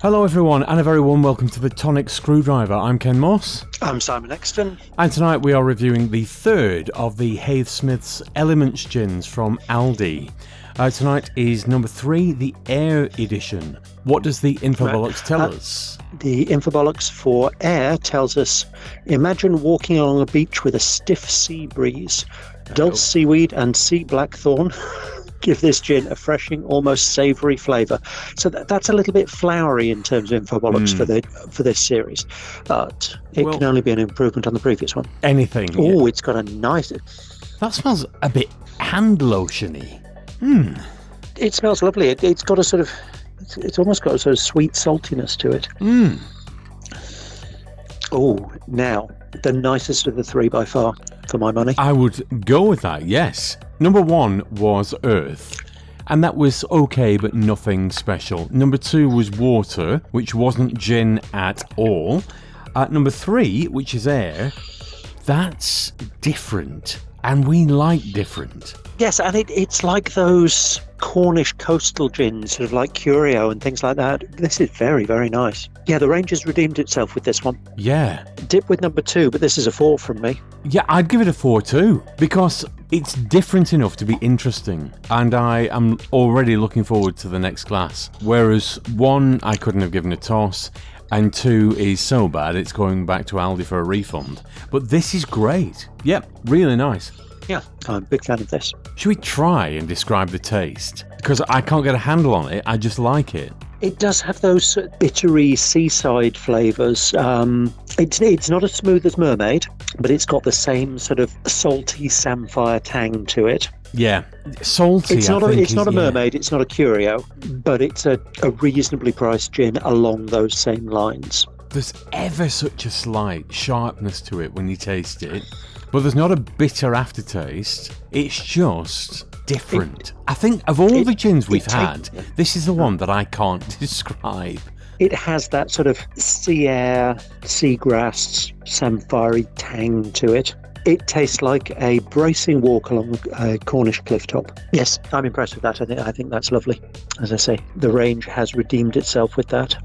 Hello everyone, and a very warm welcome to the Tonic Screwdriver. I'm Ken Moss. I'm Simon Exton. And tonight we are reviewing the third of the Haysmiths Smiths Elements gins from Aldi. Tonight is number 3, the Air Edition. What does the Infobollocks tell us? The Infobollocks for Air tells us, imagine walking along a beach with a stiff sea breeze. Dull seaweed and sea blackthorn give this gin a refreshing, almost savoury flavour. So that's a little bit flowery in terms of Infobollocks for this series, but it can only be an improvement on the previous one. Anything. Oh, yeah. It's got a nice... That smells a bit hand lotiony. It smells lovely. It's got a sort of... It's almost got a sort of sweet saltiness to it. Oh, now, the nicest of the three by far, for my money. I would go with that, yes. Number 1 was Earth, and that was okay, but nothing special. Number 2 was Water, which wasn't gin at all. Number 3, which is Air, that's different, and we like different. Yes, and it's like those Cornish coastal gins, sort of like Curio and things like that. This is very, very nice. Yeah, the range has redeemed itself with this one. Yeah. Dip with number 2, but this is a 4 from me. Yeah, I'd give it a 4 too, because it's different enough to be interesting, and I am already looking forward to the next glass. Whereas 1, I couldn't have given a toss, and 2 is so bad it's going back to Aldi for a refund. But this is great. Yep, really nice. Yeah, I'm a big fan of this. Should we try and describe the taste? Because I can't get a handle on it, I just like it. It does have those bittery seaside flavours. It's not as smooth as Mermaid, but it's got the same sort of salty samphire tang to it. Yeah, salty. It's not a Mermaid, it's not a Curio, but it's a reasonably priced gin along those same lines. There's ever such a slight sharpness to it when you taste it, but there's not a bitter aftertaste. It's just different. I think of all the gins we've had, this is the one that I can't describe. It has that sort of sea air, seagrass, samphire tang to it. It tastes like a bracing walk along a Cornish cliff top. Yes, I'm impressed with that. I think that's lovely. As I say, the range has redeemed itself with that.